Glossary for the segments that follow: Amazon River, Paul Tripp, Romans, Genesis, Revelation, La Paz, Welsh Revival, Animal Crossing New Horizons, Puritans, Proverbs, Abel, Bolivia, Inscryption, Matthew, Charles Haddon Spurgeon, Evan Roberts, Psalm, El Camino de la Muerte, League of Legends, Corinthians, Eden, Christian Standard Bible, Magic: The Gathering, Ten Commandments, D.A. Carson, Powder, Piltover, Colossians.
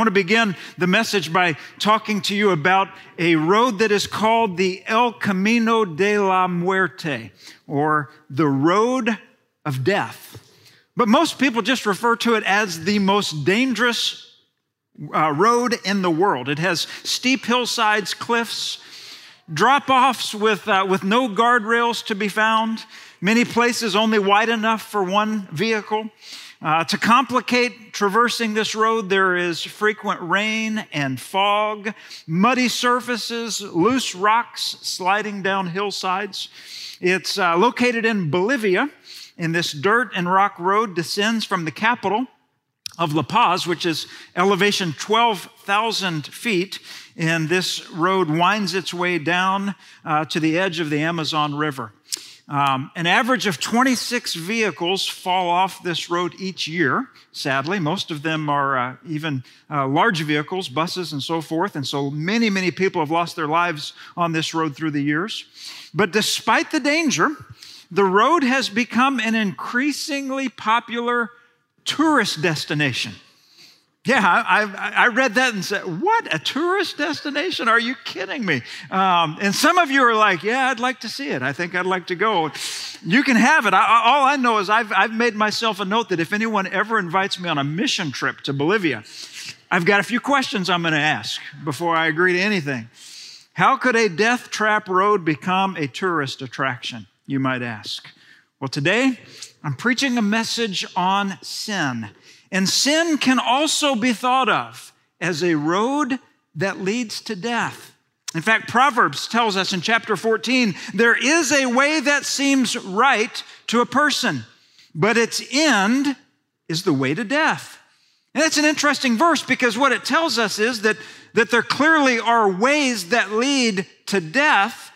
I want to begin the message by talking to you about a road that is called the El Camino de la Muerte, or the road of death. But most people just refer to it as the most dangerous road in the world. It has steep hillsides, cliffs, drop-offs with no guardrails to be found, many places only wide enough for one vehicle. To complicate traversing this road, there is frequent rain and fog, muddy surfaces, loose rocks sliding down hillsides. It's located in Bolivia, and this dirt and rock road descends from the capital of La Paz, which is elevation 12,000 feet, and this road winds its way down to the edge of the Amazon River. An average of 26 vehicles fall off this road each year, sadly. Most of them are even large vehicles, buses and so forth. And so many, many people have lost their lives on this road through the years. But despite the danger, the road has become an increasingly popular tourist destination. Yeah, I read that and said, what, a tourist destination? Are you kidding me? And some of you are like, yeah, I'd like to see it. I think I'd like to go. You can have it. All I know is I've made myself a note that if anyone ever invites me on a mission trip to Bolivia, I've got a few questions I'm going to ask before I agree to anything. How could a death trap road become a tourist attraction, you might ask? Well, today I'm preaching a message on sin. And sin can also be thought of as a road that leads to death. In fact, Proverbs tells us in chapter 14, there is a way that seems right to a person, but its end is the way to death. And that's an interesting verse because what it tells us is that there clearly are ways that lead to death,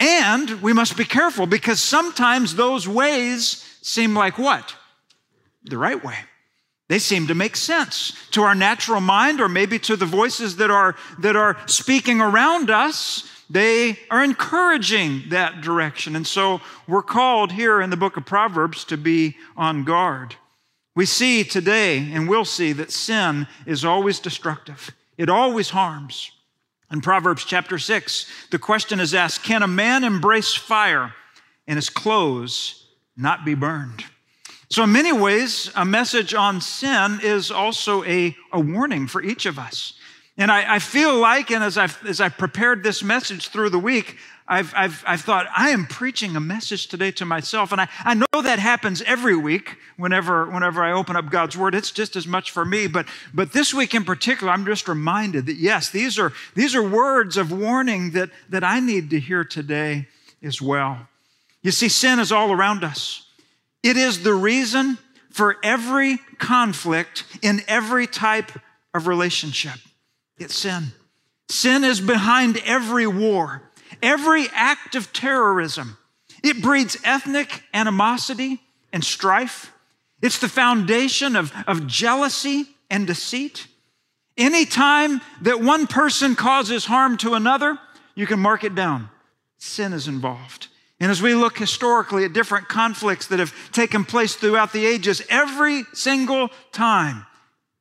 and we must be careful because sometimes those ways seem like what? The right way. They seem to make sense to our natural mind or maybe to the voices that are speaking around us. They are encouraging that direction. And so we're called here in the book of Proverbs to be on guard. We see today, and we'll see, that sin is always destructive. It always harms. In Proverbs chapter 6, the question is asked, can a man embrace fire and his clothes not be burned? So in many ways, a message on sin is also a warning for each of us. And I feel like, and as I've prepared this message through the week, I've thought, I am preaching a message today to myself. And I know that happens every week whenever I open up God's Word. It's just as much for me. But this week in particular, I'm just reminded that, yes, these are words of warning that I need to hear today as well. You see, sin is all around us. It is the reason for every conflict in every type of relationship. It's sin. Sin is behind every war, every act of terrorism. It breeds ethnic animosity and strife. It's the foundation of jealousy and deceit. Anytime that one person causes harm to another, you can mark it down. Sin is involved. And as we look historically at different conflicts that have taken place throughout the ages, every single time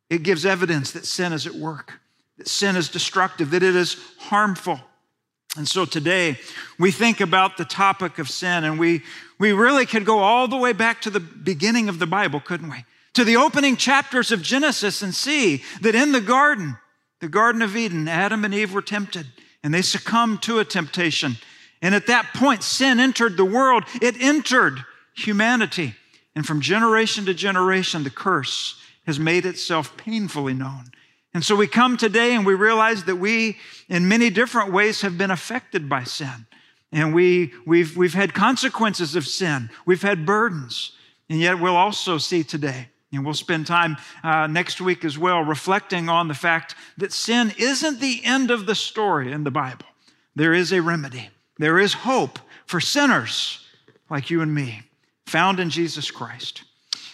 it gives evidence that sin is at work, that sin is destructive, that it is harmful. And so today we think about the topic of sin, and we really could go all the way back to the beginning of the Bible, couldn't we? To the opening chapters of Genesis and see that in the Garden of Eden, Adam and Eve were tempted, and they succumbed to a temptation. And at that point, sin entered the world. It entered humanity. And from generation to generation, the curse has made itself painfully known. And so we come today and we realize that we, in many different ways, have been affected by sin. And we've had consequences of sin. We've had burdens. And yet we'll also see today, and we'll spend time next week as well, reflecting on the fact that sin isn't the end of the story in the Bible. There is a remedy. There is hope for sinners like you and me, found in Jesus Christ.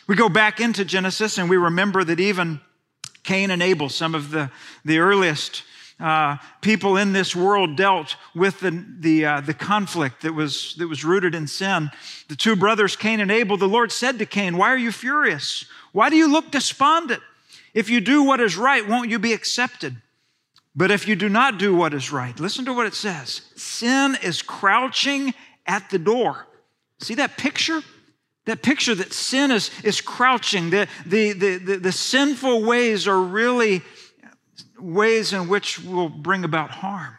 We go back into Genesis and we remember that even Cain and Abel, some of the earliest people in this world, dealt with the conflict that was rooted in sin. The two brothers, Cain and Abel, the Lord said to Cain, "Why are you furious? Why do you look despondent? If you do what is right, won't you be accepted? But if you do not do what is right, listen to what it says. Sin is crouching at the door. See that picture? That picture that sin is crouching. The sinful ways are really ways in which will bring about harm.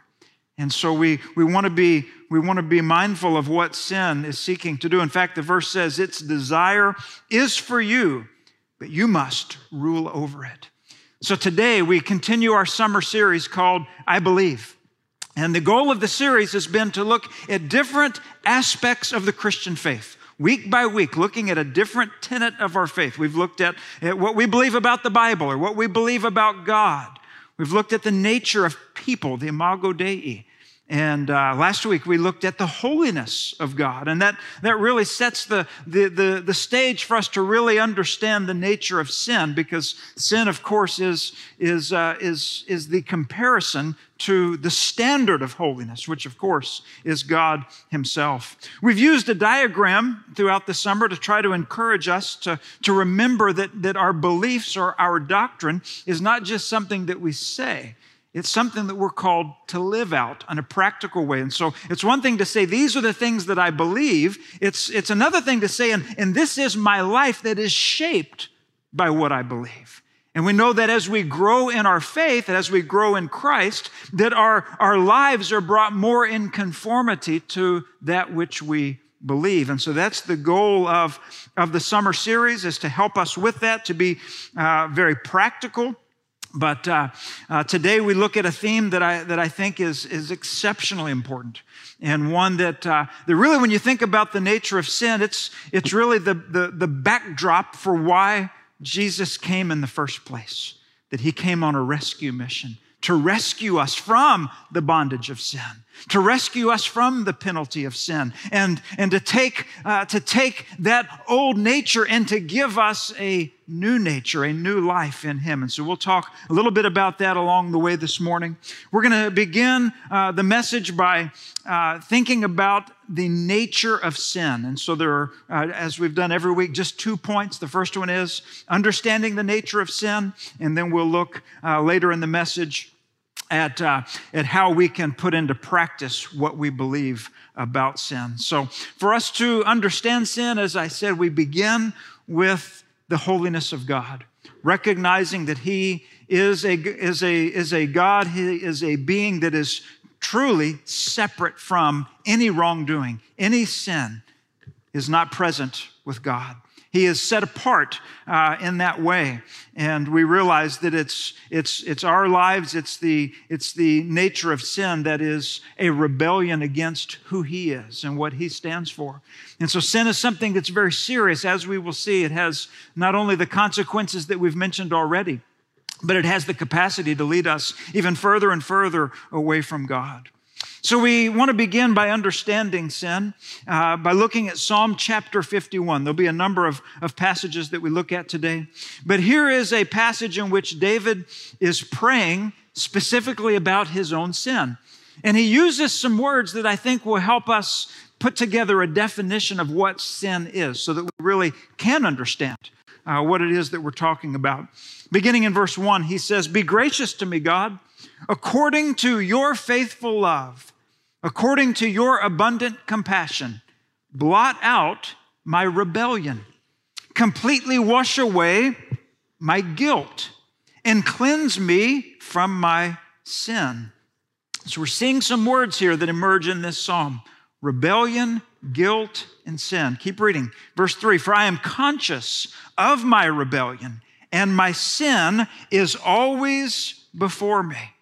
And so we want to be mindful of what sin is seeking to do. In fact, the verse says its desire is for you, but you must rule over it. So today we continue our summer series called I Believe. And the goal of the series has been to look at different aspects of the Christian faith, week by week, looking at a different tenet of our faith. We've looked at what we believe about the Bible or what we believe about God. We've looked at the nature of people, the Imago Dei. And last week, we looked at the holiness of God. And that really sets the stage for us to really understand the nature of sin, because sin, of course, is the comparison to the standard of holiness, which, of course, is God himself. We've used a diagram throughout the summer to try to encourage us to remember that our beliefs or our doctrine is not just something that we say. It's something that we're called to live out in a practical way. And so it's one thing to say, these are the things that I believe. It's another thing to say, and this is my life that is shaped by what I believe. And we know that as we grow in our faith, as we grow in Christ, that our lives are brought more in conformity to that which we believe. And so that's the goal of the summer series, is to help us with that, to be very practical. But today we look at a theme that I think is exceptionally important, and one that really, when you think about the nature of sin, it's really the backdrop for why Jesus came in the first place, that he came on a rescue mission to rescue us from the bondage of sin, to rescue us from the penalty of sin, and to take that old nature and to give us a new nature, a new life in him. And so we'll talk a little bit about that along the way this morning. We're going to begin the message by thinking about the nature of sin. And so there are, as we've done every week, just 2 points. The first one is understanding the nature of sin, and then we'll look later in the message at how we can put into practice what we believe about sin. So for us to understand sin, as I said, we begin with the holiness of God, recognizing that he is a God, he is a being that is truly separate from any wrongdoing. Any sin is not present with God. He is set apart in that way, and we realize that it's our lives, it's the nature of sin that is a rebellion against who he is and what he stands for. And so sin is something that's very serious, as we will see. It has not only the consequences that we've mentioned already, but it has the capacity to lead us even further and further away from God. So we want to begin by understanding sin, by looking at Psalm chapter 51. There'll be a number of passages that we look at today. But here is a passage in which David is praying specifically about his own sin. And he uses some words that I think will help us put together a definition of what sin is, so that we really can understand what it is that we're talking about. Beginning in verse 1, he says, "Be gracious to me, God, according to your faithful love. According to your abundant compassion, blot out my rebellion. Completely wash away my guilt and cleanse me from my sin." So we're seeing some words here that emerge in this psalm: rebellion, guilt, and sin. Keep reading. Verse 3, "For I am conscious of my rebellion, and my sin is always before me."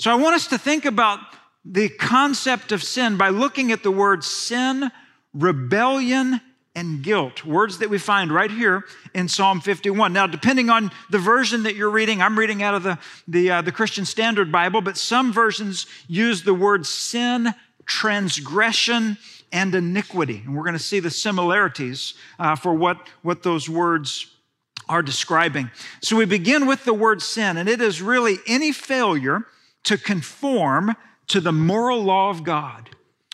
So I want us to think about the concept of sin by looking at the words sin, rebellion, and guilt, words that we find right here in Psalm 51. Now, depending on the version that you're reading, I'm reading out of the Christian Standard Bible, but some versions use the word sin, transgression, and iniquity. And we're going to see the similarities for what those words are describing. So we begin with the word sin, and it is really any failure to conform to the moral law of God,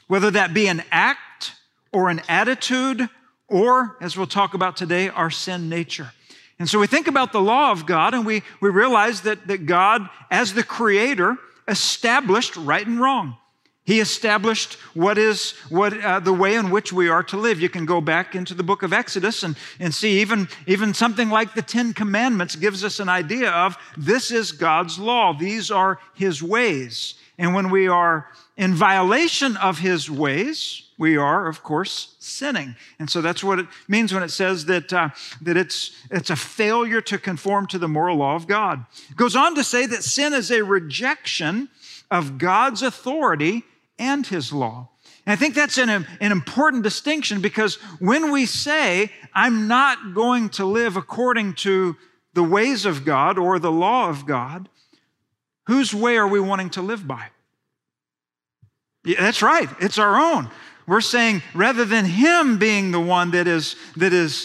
whether that be an act or an attitude or, as we'll talk about today, our sin nature. And so we think about the law of God, and we realize that God, as the creator, established right and wrong. He established the way in which we are to live. You can go back into the book of Exodus and see even something like the Ten Commandments gives us an idea of this is God's law. These are His ways. And when we are in violation of His ways, we are, of course, sinning. And so that's what it means when it says that it's a failure to conform to the moral law of God. It goes on to say that sin is a rejection of God's authority and His law. And I think that's an important distinction, because when we say, I'm not going to live according to the ways of God or the law of God, whose way are we wanting to live by? Yeah, that's right. It's our own. We're saying, rather than Him being the one that is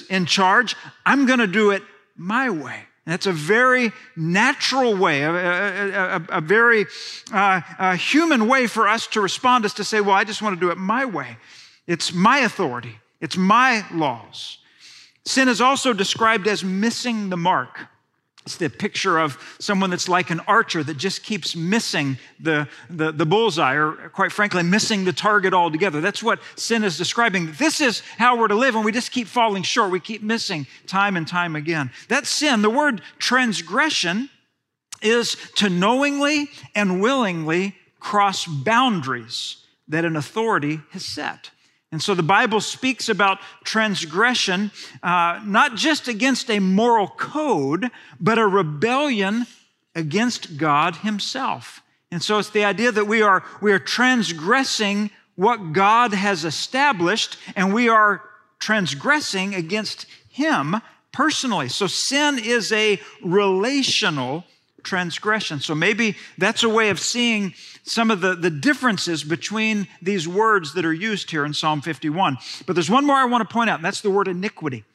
in charge, I'm going to do it my way. And that's a very natural way, a very human way for us to respond, is to say, well, I just want to do it my way. It's my authority. It's my laws. Sin is also described as missing the mark. It's the picture of someone that's like an archer that just keeps missing the bullseye, or quite frankly, missing the target altogether. That's what sin is describing. This is how we're to live, and we just keep falling short. We keep missing time and time again. That's sin. The word transgression is to knowingly and willingly cross boundaries that an authority has set. And so the Bible speaks about transgression, not just against a moral code, but a rebellion against God Himself. And so it's the idea that we are transgressing what God has established, and we are transgressing against Him personally. So sin is a relational transgression. So maybe that's a way of seeing some of the differences between these words that are used here in Psalm 51. But there's one more I want to point out, and that's the word iniquity.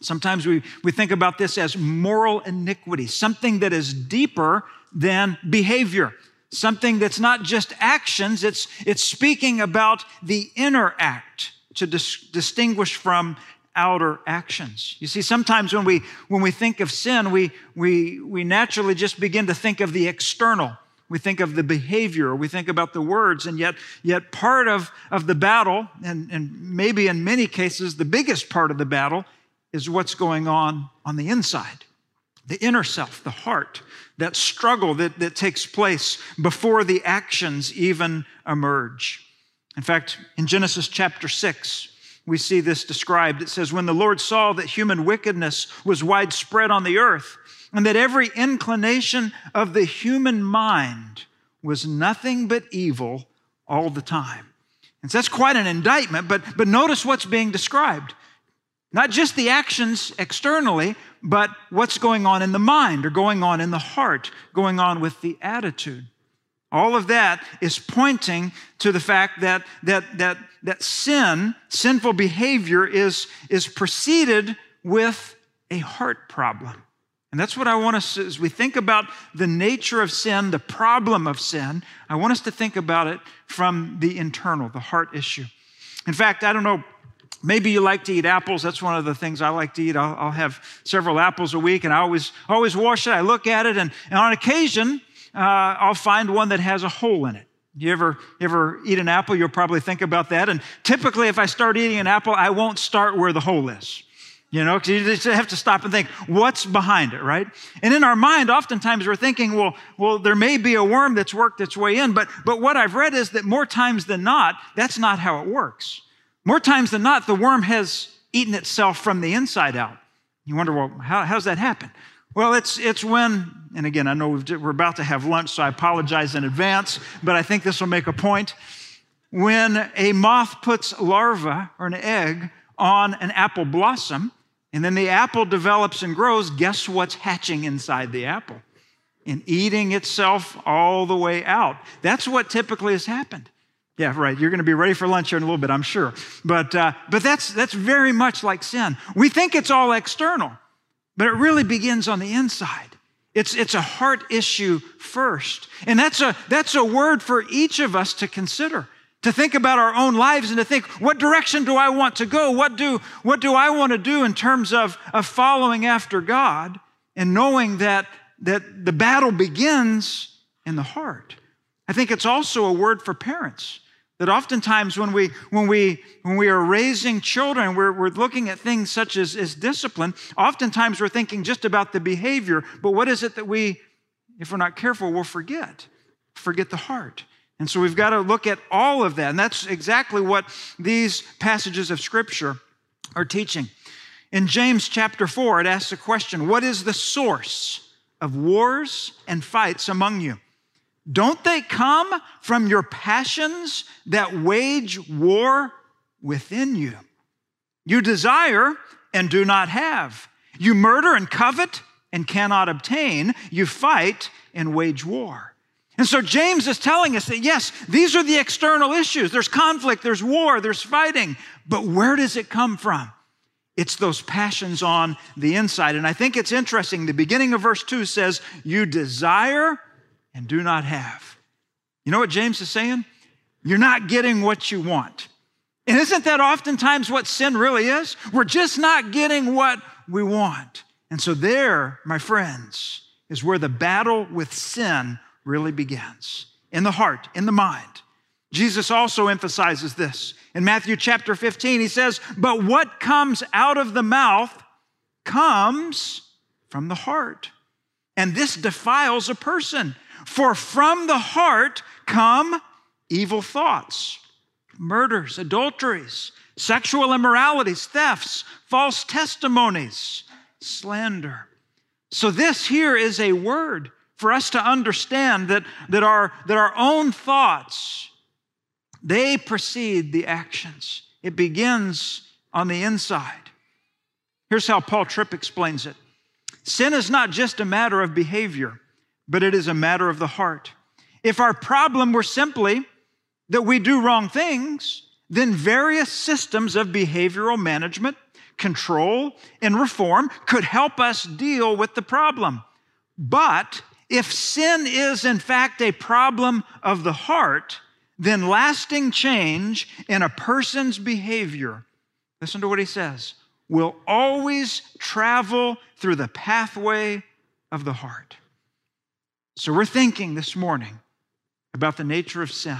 Sometimes we think about this as moral iniquity, something that is deeper than behavior, something that's not just actions, it's speaking about the inner act to distinguish from outer actions. You see, sometimes when we think of sin, we naturally just begin to think of the external. We think of the behavior, we think about the words, and yet part of the battle, and maybe in many cases the biggest part of the battle, is what's going on the inside, the inner self, the heart, that struggle that takes place before the actions even emerge. In fact, in Genesis chapter 6, we see this described. It says, when the Lord saw that human wickedness was widespread on the earth, and that every inclination of the human mind was nothing but evil all the time. And so that's quite an indictment, but notice what's being described. Not just the actions externally, but what's going on in the mind, or going on in the heart, going on with the attitude. All of that is pointing to the fact that sin, sinful behavior, is preceded with a heart problem. And that's what I want us, as we think about the nature of sin, the problem of sin, I want us to think about it from the internal, the heart issue. In fact, I don't know, maybe you like to eat apples. That's one of the things I like to eat. I'll have several apples a week, and I always wash it. I look at it, and on occasion, I'll find one that has a hole in it. You ever eat an apple, you'll probably think about that. And typically, if I start eating an apple, I won't start where the hole is. You know, because you just have to stop and think, what's behind it, right? And in our mind, oftentimes we're thinking, well, there may be a worm that's worked its way in. But what I've read is that more times than not, that's not how it works. More times than not, the worm has eaten itself from the inside out. You wonder, well, how's that happen? Well, it's when, and again, I know we're about to have lunch, so I apologize in advance, but I think this will make a point. When a moth puts larva or an egg on an apple blossom, and then the apple develops and grows, guess what's hatching inside the apple? And eating itself all the way out. That's what typically has happened. Yeah, right. You're going to be ready for lunch here in a little bit, I'm sure. But that's very much like sin. We think it's all external, but it really begins on the inside. It's a heart issue first. And that's a word for each of us to consider, to think about our own lives and to think, what direction do I want to go? What do I want to do in terms of following after God, and knowing that the battle begins in the heart. I think it's also a word for parents, that oftentimes when we are raising children, we're looking at things such as discipline. Oftentimes we're thinking just about the behavior, but what is it that we, if we're not careful, we'll forget the heart. And so we've got to look at all of that. And that's exactly what these passages of Scripture are teaching. In James chapter 4, it asks the question, what is the source of wars and fights among you? Don't they come from your passions that wage war within you? You desire and do not have. You murder and covet and cannot obtain. You fight and wage war. And so James is telling us that, yes, these are the external issues. There's conflict, there's war, there's fighting. But where does it come from? It's those passions on the inside. And I think it's interesting. The beginning of verse 2 says, you desire and do not have. You know what James is saying? You're not getting what you want. And isn't that oftentimes what sin really is? We're just not getting what we want. And so there, my friends, is where the battle with sin really begins, in the heart, in the mind. Jesus also emphasizes this. In Matthew chapter 15, he says, but what comes out of the mouth comes from the heart, and this defiles a person. For from the heart come evil thoughts, murders, adulteries, sexual immoralities, thefts, false testimonies, slander. So this here is a word for us to understand that our own thoughts, they precede the actions. It begins on the inside. Here's how Paul Tripp explains it. Sin is not just a matter of behavior, but it is a matter of the heart. If our problem were simply that we do wrong things, then various systems of behavioral management, control, and reform could help us deal with the problem. But if sin is in fact a problem of the heart, then lasting change in a person's behavior, listen to what he says, will always travel through the pathway of the heart. So we're thinking this morning about the nature of sin,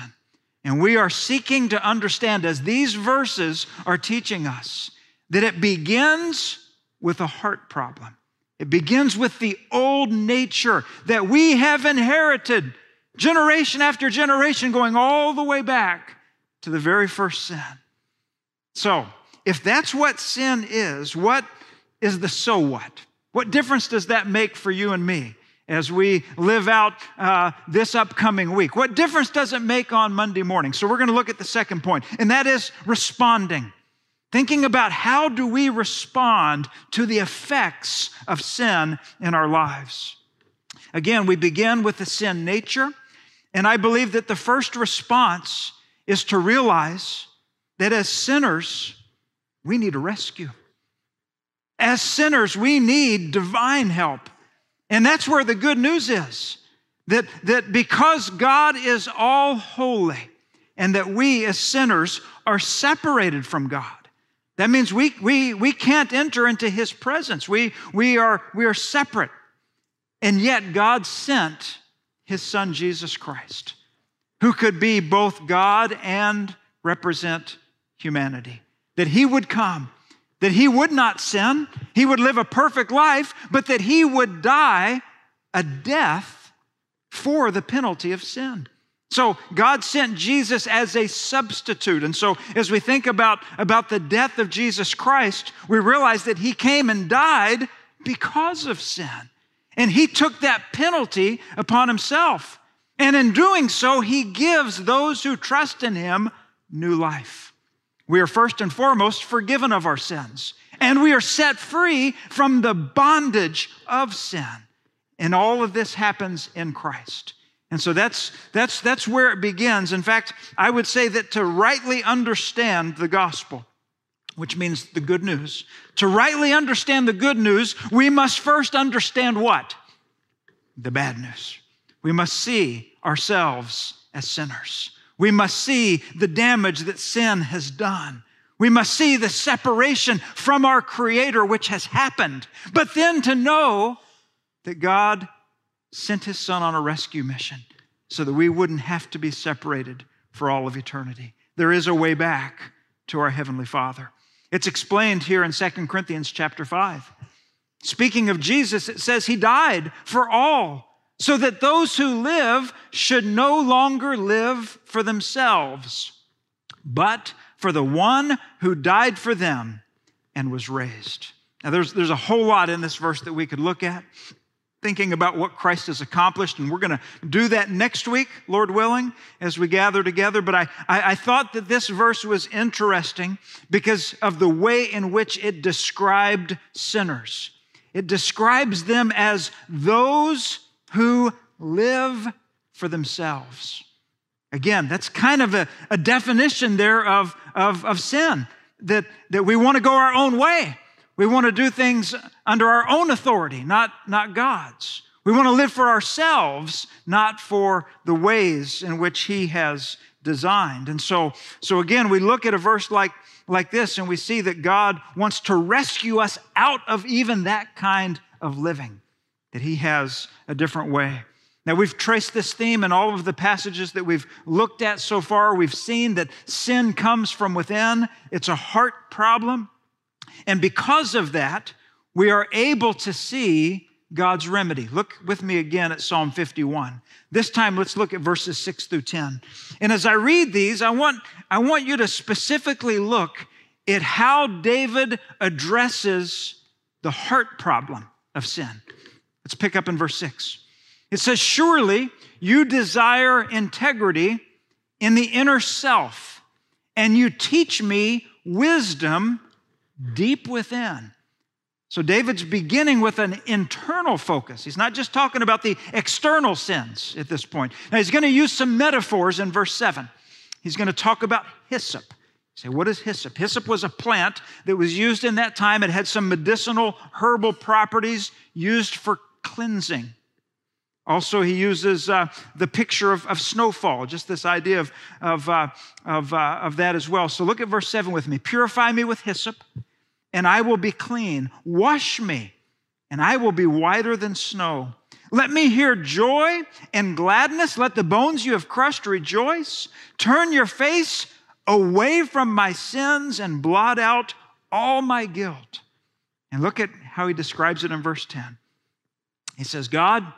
and we are seeking to understand, as these verses are teaching us, that it begins with a heart problem. It begins with the old nature that we have inherited generation after generation, going all the way back to the very first sin. So if that's what sin is, what is the so what? What difference does that make for you and me as we live out this upcoming week? What difference does it make on Monday morning? So we're going to look at the second point, and that is responding. Thinking about how do we respond to the effects of sin in our lives. Again, we begin with the sin nature, and I believe that the first response is to realize that as sinners, we need a rescue. As sinners, we need divine help. And that's where the good news is, that because God is all holy, and that we as sinners are separated from God, that means we can't enter into his presence. We are separate. And yet God sent his son, Jesus Christ, who could be both God and represent humanity. That he would come, that he would not sin, he would live a perfect life, but that he would die a death for the penalty of sin. So God sent Jesus as a substitute. And so as we think about the death of Jesus Christ, we realize that he came and died because of sin. And he took that penalty upon himself. And in doing so, he gives those who trust in him new life. We are first and foremost forgiven of our sins. And we are set free from the bondage of sin. And all of this happens in Christ. And so that's where it begins. In fact, I would say that to rightly understand the gospel, which means the good news, to rightly understand the good news, we must first understand what? The bad news. We must see ourselves as sinners. We must see the damage that sin has done. We must see the separation from our Creator, which has happened. But then to know that God sent His Son on a rescue mission so that we wouldn't have to be separated for all of eternity. There is a way back to our Heavenly Father. It's explained here in 2 Corinthians chapter 5. Speaking of Jesus, it says He died for all, so that those who live should no longer live for themselves, but for the one who died for them and was raised. Now, there's a whole lot in this verse that we could look at, thinking about what Christ has accomplished, and we're going to do that next week, Lord willing, as we gather together. But I thought that this verse was interesting because of the way in which it described sinners. It describes them as those who live for themselves. Again, that's kind of a definition there of sin, that we want to go our own way. We want to do things under our own authority, not God's. We want to live for ourselves, not for the ways in which He has designed. And so again, we look at a verse like this, and we see that God wants to rescue us out of even that kind of living, that He has a different way. Now, we've traced this theme in all of the passages that we've looked at so far. We've seen that sin comes from within. It's a heart problem. And because of that, we are able to see God's remedy. Look with me again at Psalm 51. This time, let's look at verses 6 through 10. And as I read these, I want you to specifically look at how David addresses the heart problem of sin. Let's pick up in verse 6. It says, "Surely you desire integrity in the inner self, and you teach me wisdom deep within." So David's beginning with an internal focus. He's not just talking about the external sins at this point. Now, he's going to use some metaphors in verse 7. He's going to talk about hyssop. You say, what is hyssop? Hyssop was a plant that was used in that time. It had some medicinal herbal properties used for cleansing. Also, he uses the picture of snowfall, just this idea of that as well. So look at verse 7 with me. "Purify me with hyssop, and I will be clean. Wash me, and I will be whiter than snow. Let me hear joy and gladness. Let the bones you have crushed rejoice. Turn your face away from my sins and blot out all my guilt." And look at how he describes it in verse 10. He says, "God,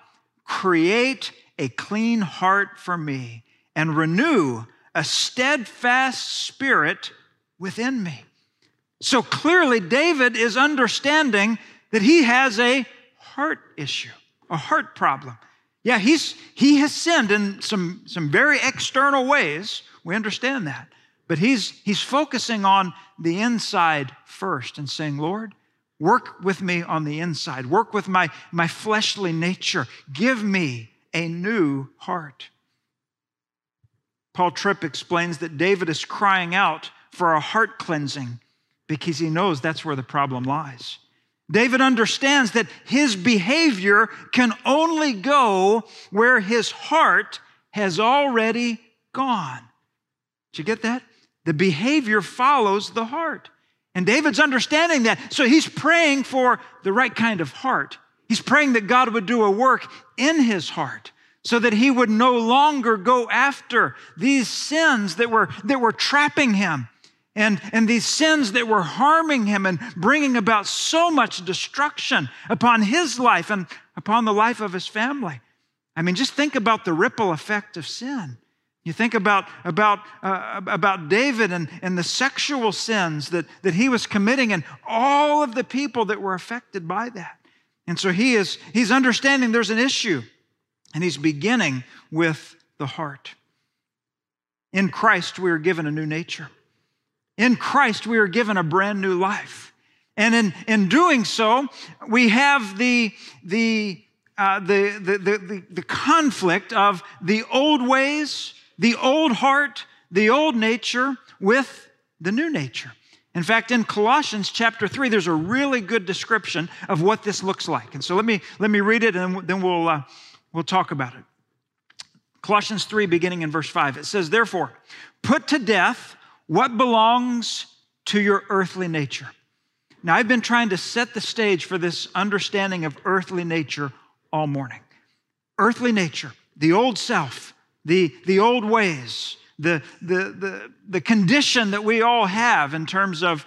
create a clean heart for me and renew a steadfast spirit within me." So clearly, David is understanding that he has a heart issue, a heart problem. Yeah, he has sinned in some very external ways. We understand that. But he's focusing on the inside first and saying, "Lord, work with me on the inside. Work with my fleshly nature. Give me a new heart." Paul Tripp explains that David is crying out for a heart cleansing because he knows that's where the problem lies. David understands that his behavior can only go where his heart has already gone. Did you get that? The behavior follows the heart. And David's understanding that. So he's praying for the right kind of heart. He's praying that God would do a work in his heart so that he would no longer go after these sins that were trapping him and these sins that were harming him and bringing about so much destruction upon his life and upon the life of his family. I mean, just think about the ripple effect of sin. You think about David and the sexual sins that he was committing and all of the people that were affected by that. And so he's understanding there's an issue, and he's beginning with the heart. In Christ, we are given a new nature. In Christ, we are given a brand new life. And in doing so, we have the conflict of the old ways, the old heart, the old nature with the new nature. In fact, in Colossians chapter 3, there's a really good description of what this looks like. And so let me read it, and then we'll talk about it. Colossians 3, beginning in verse 5, it says, therefore, put to death what belongs to your earthly nature. Now, I've been trying to set the stage for this understanding of earthly nature all morning. Earthly nature, the old self, the old ways, the condition that we all have in terms of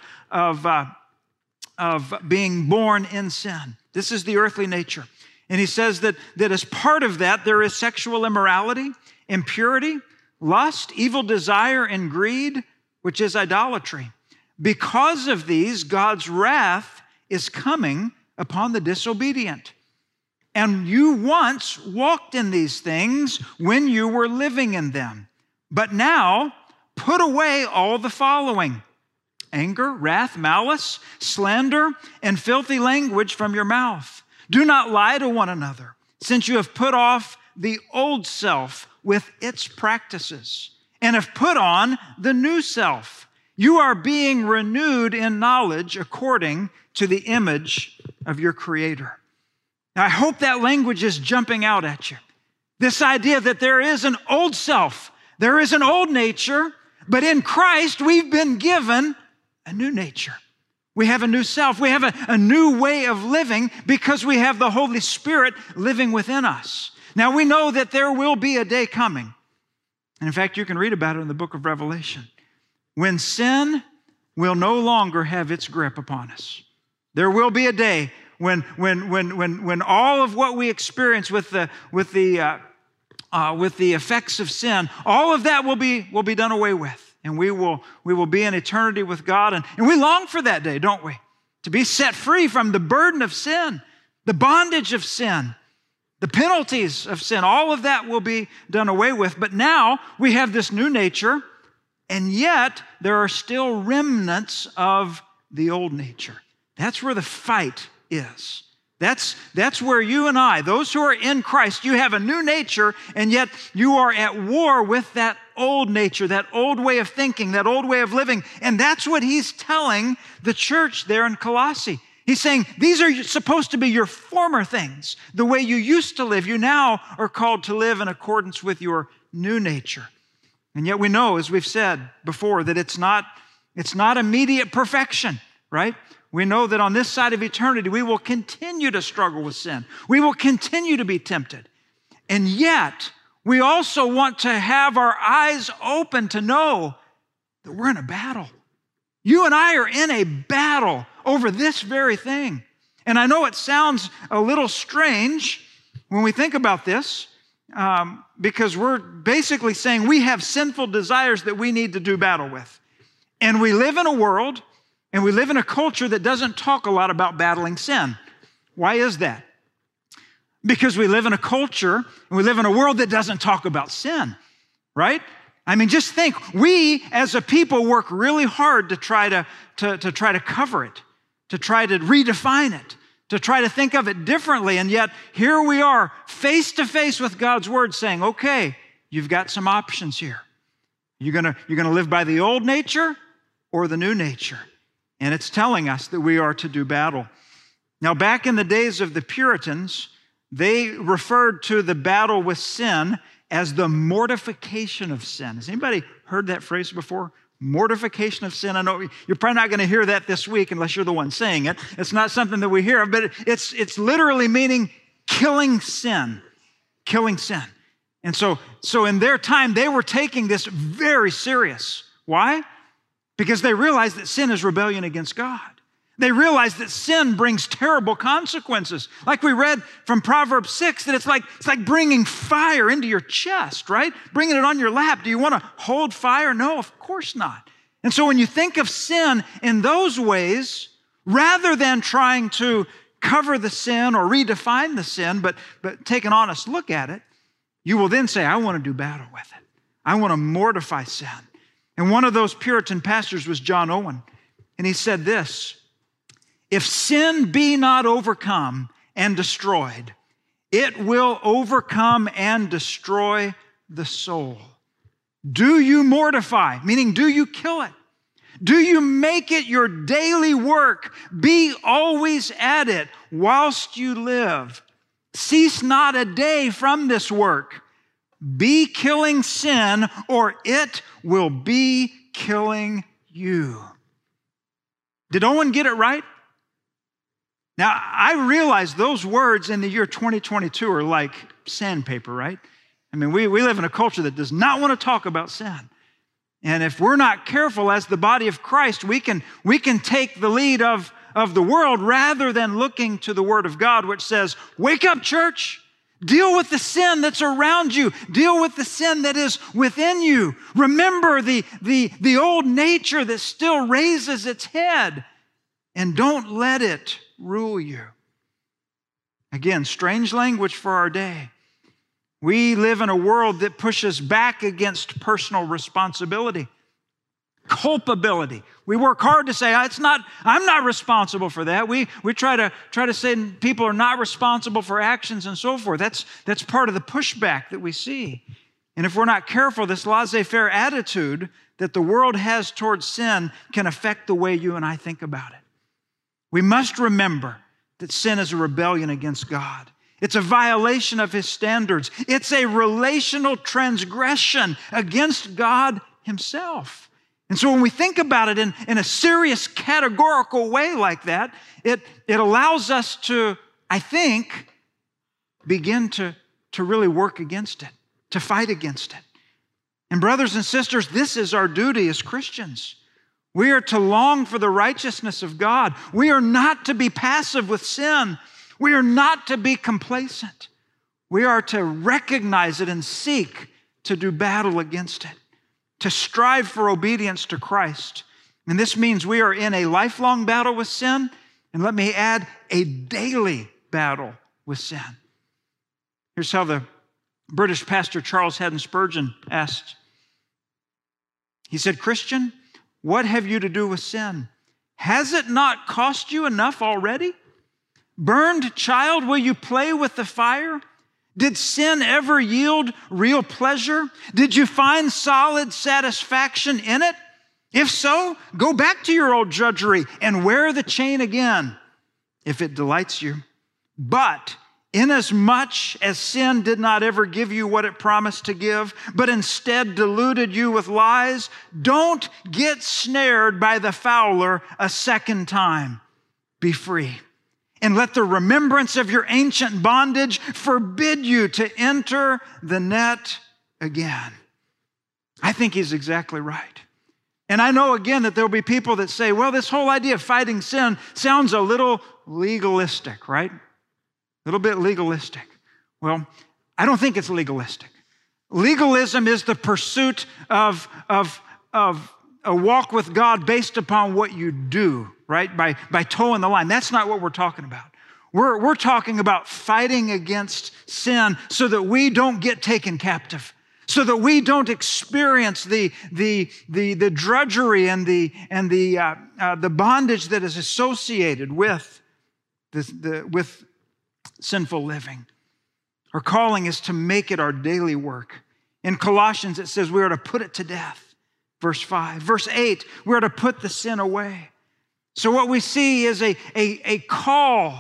being born in sin. This is the earthly nature. And he says that as part of that, there is sexual immorality, impurity, lust, evil desire, and greed, which is idolatry. Because of these, God's wrath is coming upon the disobedient. And you once walked in these things when you were living in them. But now, put away all the following: anger, wrath, malice, slander, and filthy language from your mouth. Do not lie to one another, since you have put off the old self with its practices and have put on the new self. You are being renewed in knowledge according to the image of your Creator. Now, I hope that language is jumping out at you. This idea that there is an old self, there is an old nature, but in Christ we've been given a new nature. We have a new self. We have a new way of living because we have the Holy Spirit living within us. Now, we know that there will be a day coming. And in fact, you can read about it in the book of Revelation, when sin will no longer have its grip upon us. There will be a day when all of what we experience with the effects of sin, all of that will be done away with. And we will be in eternity with God. And we long for that day, don't we? To be set free from the burden of sin, the bondage of sin, the penalties of sin. All of that will be done away with. But now we have this new nature, and yet there are still remnants of the old nature. That's where the fight is. That's where you and I, those who are in Christ, you have a new nature, and yet you are at war with that old nature, that old way of thinking, that old way of living. And that's what he's telling the church there in Colossae. He's saying, these are supposed to be your former things. The way you used to live, you now are called to live in accordance with your new nature. And yet we know, as we've said before, that it's not immediate perfection, right? We know that on this side of eternity, we will continue to struggle with sin. We will continue to be tempted. And yet, we also want to have our eyes open to know that we're in a battle. You and I are in a battle over this very thing. And I know it sounds a little strange when we think about this, because we're basically saying we have sinful desires that we need to do battle with. And we live in a world, and we live in a culture that doesn't talk a lot about battling sin. Why is that? Because we live in a culture and we live in a world that doesn't talk about sin, right? I mean, just think, we as a people work really hard to try to cover it, to try to redefine it, to try to think of it differently. And yet here we are face to face with God's word saying, okay, you've got some options here. You're gonna live by the old nature or the new nature. And it's telling us that we are to do battle. Now, back in the days of the Puritans, they referred to the battle with sin as the mortification of sin. Has anybody heard that phrase before? Mortification of sin. I know you're probably not going to hear that this week unless you're the one saying it. It's not something that we hear, but it's literally meaning killing sin, killing sin. And so in their time, they were taking this very serious. Why? Because they realize that sin is rebellion against God. They realize that sin brings terrible consequences. Like we read from Proverbs 6, that it's like bringing fire into your chest, right? Bringing it on your lap. Do you want to hold fire? No, of course not. And so when you think of sin in those ways, rather than trying to cover the sin or redefine the sin, but take an honest look at it, you will then say, I want to do battle with it. I want to mortify sin. And one of those Puritan pastors was John Owen. And he said this: if sin be not overcome and destroyed, it will overcome and destroy the soul. Do you mortify? Meaning, do you kill it? Do you make it your daily work? Be always at it whilst you live. Cease not a day from this work, Be killing sin, or it will be killing you. Did Owen get it right? Now, I realize those words in the year 2022 are like sandpaper, right? I mean, we live in a culture that does not want to talk about sin. And if we're not careful as the body of Christ, we can take the lead of the world rather than looking to the Word of God, which says, wake up, church. Deal with the sin that's around you. Deal with the sin that is within you. Remember the old nature that still raises its head, and don't let it rule you. Again, strange language for our day. We live in a world that pushes back against personal responsibility, culpability. We work hard to say, I'm not responsible for that. We try to say people are not responsible for actions and so forth. That's part of the pushback that we see. And if we're not careful, this laissez-faire attitude that the world has towards sin can affect the way you and I think about it. We must remember that sin is a rebellion against God. It's a violation of His standards. It's a relational transgression against God Himself. And so when we think about it in a serious categorical way like that, it allows us to, I think, begin to really work against it, to fight against it. And brothers and sisters, this is our duty as Christians. We are to long for the righteousness of God. We are not to be passive with sin. We are not to be complacent. We are to recognize it and seek to do battle against it, to strive for obedience to Christ. And this means we are in a lifelong battle with sin, and let me add, a daily battle with sin. Here's how the British pastor Charles Haddon Spurgeon asked. He said, Christian, what have you to do with sin? Has it not cost you enough already? Burned child, will you play with the fire? Did sin ever yield real pleasure? Did you find solid satisfaction in it? If so, go back to your old drudgery and wear the chain again, if it delights you. But inasmuch as sin did not ever give you what it promised to give, but instead deluded you with lies, don't get snared by the fowler a second time. Be free. And let the remembrance of your ancient bondage forbid you to enter the net again. I think he's exactly right. And I know, again, that there'll be people that say, well, this whole idea of fighting sin sounds a little legalistic, right? A little bit legalistic. Well, I don't think it's legalistic. Legalism is the pursuit of a walk with God based upon what you do, right? By toeing the line. That's not what we're talking about. We're talking about fighting against sin so that we don't get taken captive, so that we don't experience the drudgery and the bondage that is associated with sinful living. Our calling is to make it our daily work. In Colossians, it says we are to put it to death. Verse 5. Verse 8, we are to put the sin away. So what we see is a call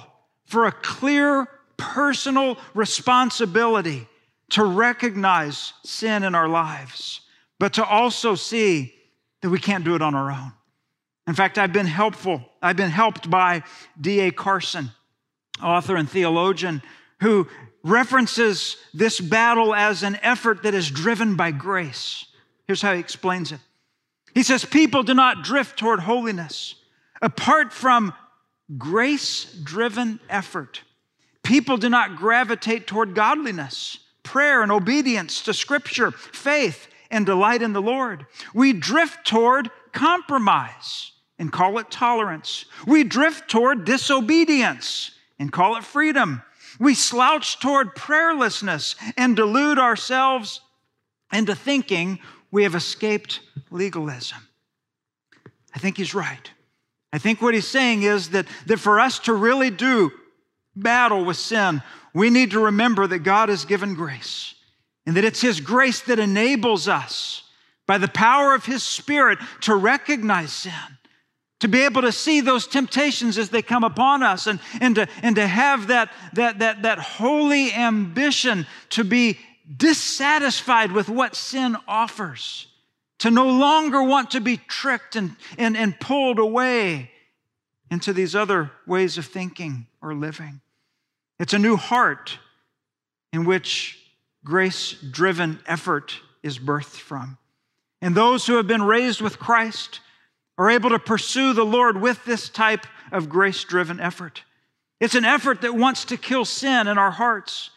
for a clear personal responsibility to recognize sin in our lives, but to also see that we can't do it on our own. In fact, I've been helped by D.A. Carson, author and theologian, who references this battle as an effort that is driven by grace. Here's how he explains it. He says, people do not drift toward holiness. Apart from grace-driven effort, people do not gravitate toward godliness, prayer and obedience to Scripture, faith and delight in the Lord. We drift toward compromise and call it tolerance. We drift toward disobedience and call it freedom. We slouch toward prayerlessness and delude ourselves into thinking we have escaped legalism. I think he's right. I think what he's saying is that for us to really do battle with sin, we need to remember that God has given grace and that it's His grace that enables us by the power of His Spirit to recognize sin, to be able to see those temptations as they come upon us and to have that holy ambition to be dissatisfied with what sin offers, to no longer want to be tricked and pulled away into these other ways of thinking or living. It's a new heart in which grace-driven effort is birthed from. And those who have been raised with Christ are able to pursue the Lord with this type of grace-driven effort. It's an effort that wants to kill sin in our hearts.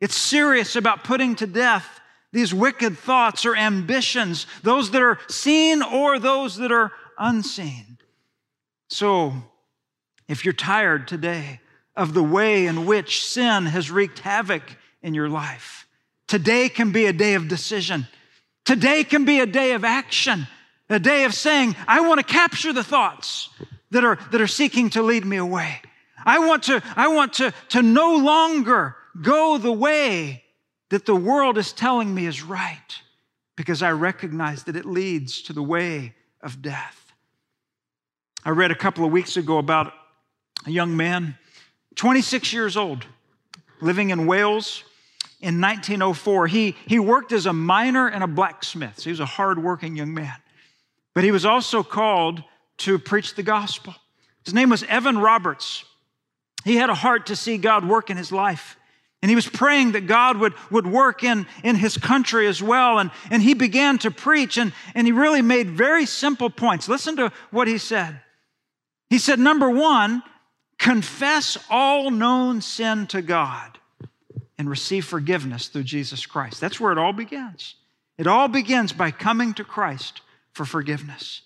It's serious about putting to death these wicked thoughts or ambitions, those that are seen or those that are unseen. So, if you're tired today of the way in which sin has wreaked havoc in your life, today can be a day of decision. Today can be a day of action, a day of saying, I want to capture the thoughts that are seeking to lead me away. I want to no longer go the way that the world is telling me is right, because I recognize that it leads to the way of death. I read a couple of weeks ago about a young man, 26 years old, living in Wales. In 1904, he worked as a miner and a blacksmith. So he was a hard-working young man. But he was also called to preach the gospel. His name was Evan Roberts. He had a heart to see God work in his life. And he was praying that God would work in his country as well. And he began to preach, and he really made very simple points. Listen to what he said. He said, number one, confess all known sin to God and receive forgiveness through Jesus Christ. That's where it all begins. It all begins by coming to Christ for forgiveness.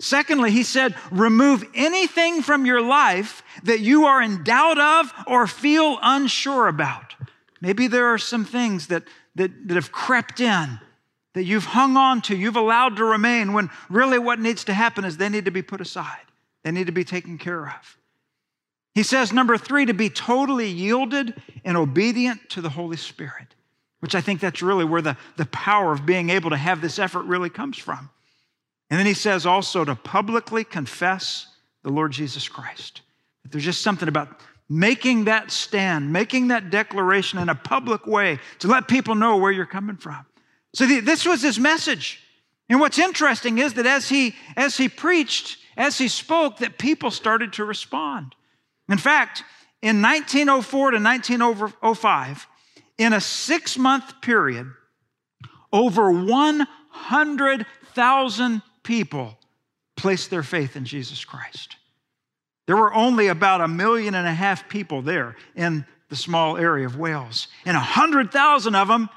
Secondly, he said, remove anything from your life that you are in doubt of or feel unsure about. Maybe there are some things that have crept in, that you've hung on to, you've allowed to remain, when really what needs to happen is they need to be put aside. They need to be taken care of. He says, number three, to be totally yielded and obedient to the Holy Spirit, which I think that's really where the power of being able to have this effort really comes from. And then he says also to publicly confess the Lord Jesus Christ. But there's just something about making that stand, making that declaration in a public way to let people know where you're coming from. So this was his message. And what's interesting is that as he preached, as he spoke, that people started to respond. In fact, in 1904 to 1905, in a 6-month period, over 100,000 people placed their faith in Jesus Christ. There were only about 1.5 million people there in the small area of Wales, and 100,000 of them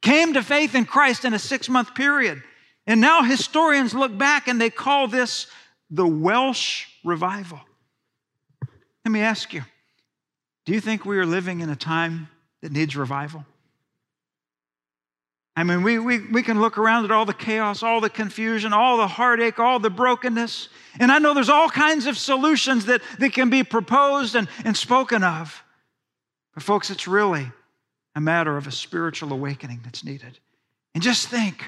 came to faith in Christ in a 6-month period. And now historians look back and they call this the Welsh Revival. Let me ask you, do you think we are living in a time that needs revival? I mean, we can look around at all the chaos, all the confusion, all the heartache, all the brokenness. And I know there's all kinds of solutions that can be proposed and spoken of. But folks, it's really a matter of a spiritual awakening that's needed. And just think,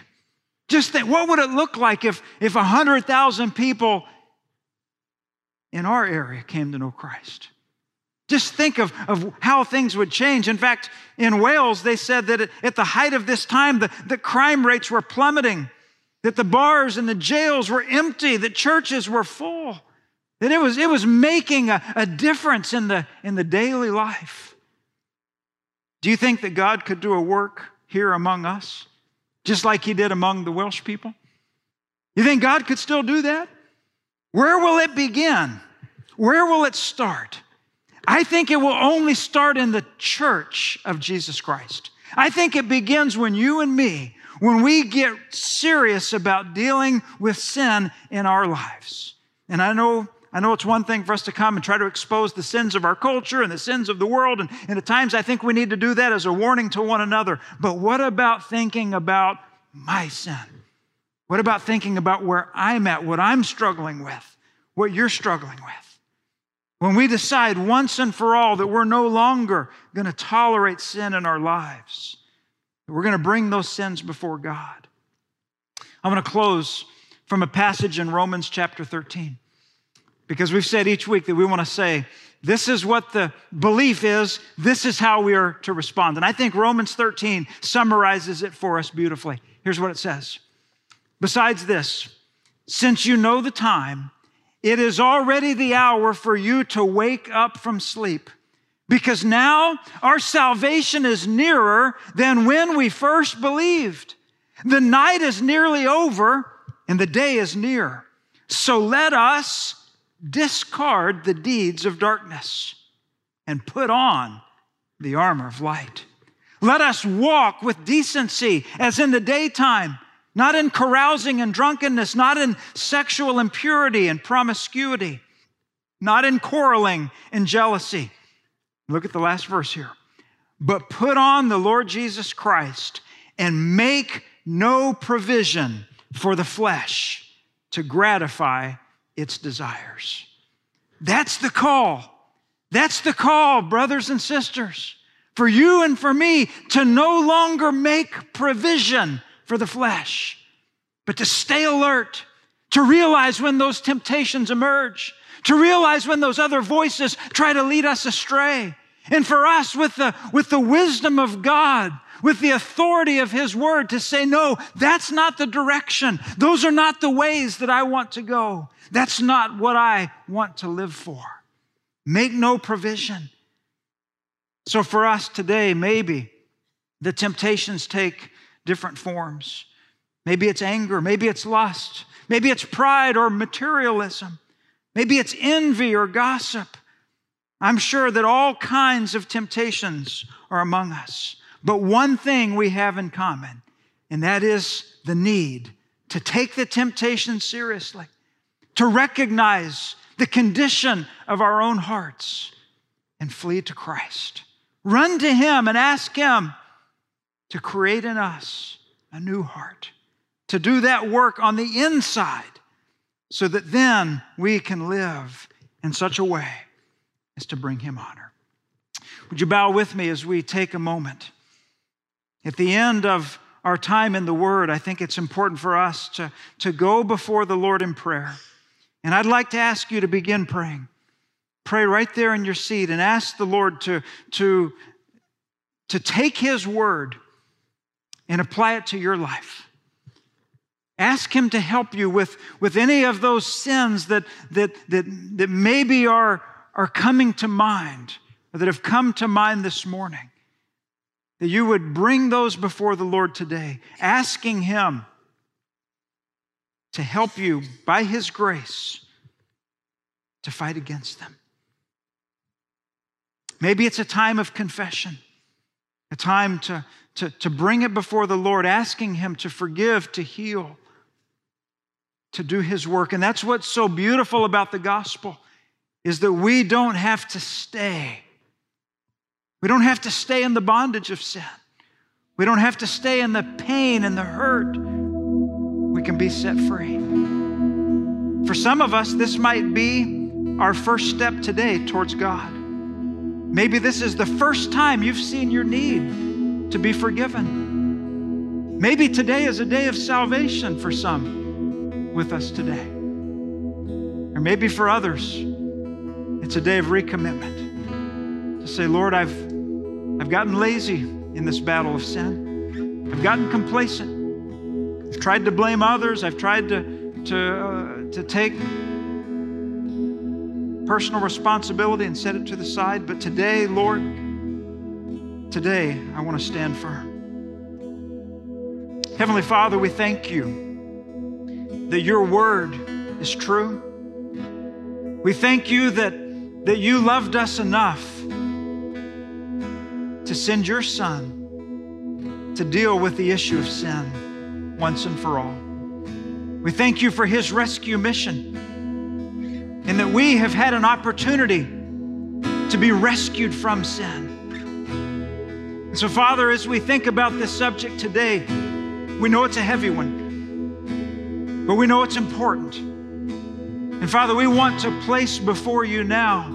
what would it look like if 100,000 people in our area came to know Christ? Just think of how things would change. In fact, in Wales, they said that at the height of this time, the crime rates were plummeting, that the bars and the jails were empty, that churches were full, that it was making a difference in the daily life. Do you think that God could do a work here among us, just like he did among the Welsh people? You think God could still do that? Where will it begin? Where will it start? I think it will only start in the church of Jesus Christ. I think it begins when you and me, when we get serious about dealing with sin in our lives. And I know it's one thing for us to come and try to expose the sins of our culture and the sins of the world, and at times I think we need to do that as a warning to one another. But what about thinking about my sin? What about thinking about where I'm at, what I'm struggling with, what you're struggling with? When we decide once and for all that we're no longer going to tolerate sin in our lives, we're going to bring those sins before God. I'm going to close from a passage in Romans chapter 13. Because we've said each week that we want to say, this is what the belief is, this is how we are to respond. And I think Romans 13 summarizes it for us beautifully. Here's what it says. Besides this, since you know the time, it is already the hour for you to wake up from sleep, because now our salvation is nearer than when we first believed. The night is nearly over and the day is near. So let us discard the deeds of darkness and put on the armor of light. Let us walk with decency as in the daytime, not in carousing and drunkenness, not in sexual impurity and promiscuity, not in quarreling and jealousy. Look at the last verse here. But put on the Lord Jesus Christ and make no provision for the flesh to gratify its desires. That's the call. That's the call, brothers and sisters, for you and for me to no longer make provision for the flesh, but to stay alert, to realize when those temptations emerge, to realize when those other voices try to lead us astray. And for us, with the wisdom of God, with the authority of His Word, to say, no, that's not the direction. Those are not the ways that I want to go. That's not what I want to live for. Make no provision. So for us today, maybe the temptations take different forms. Maybe it's anger. Maybe it's lust. Maybe it's pride or materialism. Maybe it's envy or gossip. I'm sure that all kinds of temptations are among us. But one thing we have in common, and that is the need to take the temptation seriously, to recognize the condition of our own hearts and flee to Christ. Run to Him and ask Him to create in us a new heart, to do that work on the inside so that then we can live in such a way is to bring Him honor. Would you bow with me as we take a moment? At the end of our time in the Word, I think it's important for us to go before the Lord in prayer. And I'd like to ask you to begin praying. Pray right there in your seat and ask the Lord to take His Word and apply it to your life. Ask Him to help you with any of those sins that maybe are coming to mind, or that have come to mind this morning, that you would bring those before the Lord today, asking Him to help you by His grace to fight against them. Maybe it's a time of confession, a time to bring it before the Lord, asking Him to forgive, to heal, to do His work. And that's what's so beautiful about the gospel, is that we don't have to stay. We don't have to stay in the bondage of sin. We don't have to stay in the pain and the hurt. We can be set free. For some of us, this might be our first step today towards God. Maybe this is the first time you've seen your need to be forgiven. Maybe today is a day of salvation for some with us today. Or maybe for others, it's a day of recommitment to say, Lord, I've gotten lazy in this battle of sin. I've gotten complacent. I've tried to blame others. I've tried to take personal responsibility and set it to the side. But today, Lord, today I want to stand firm. Heavenly Father, we thank You that Your Word is true. We thank You that You loved us enough to send Your Son to deal with the issue of sin once and for all. We thank You for His rescue mission, and that we have had an opportunity to be rescued from sin. And so, Father, as we think about this subject today, we know it's a heavy one, but we know it's important. And Father, we want to place before You now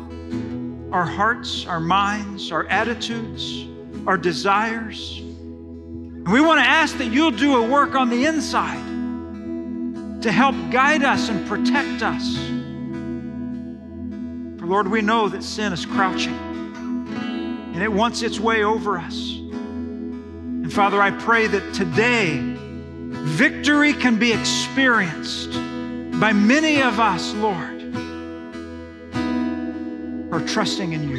our hearts, our minds, our attitudes, our desires. And we want to ask that You'll do a work on the inside to help guide us and protect us Lord, we know that sin is crouching and it wants its way over us. And Father, I pray that today victory can be experienced by many of us, Lord, who are trusting in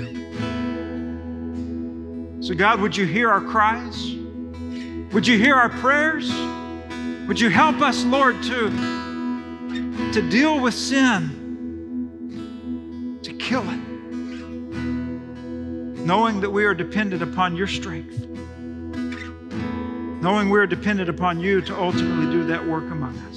you. So God, would you hear our cries? Would you hear our prayers? Would you help us, Lord, to deal with sin, to kill it, knowing that we are dependent upon your strength, knowing we are dependent upon you to ultimately do that work among us.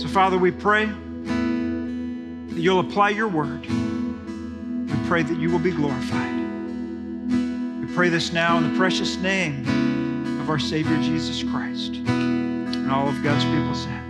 So, Father, we pray that you'll apply your word. We pray that you will be glorified. We pray this now in the precious name of our Savior, Jesus Christ, and all of God's people said.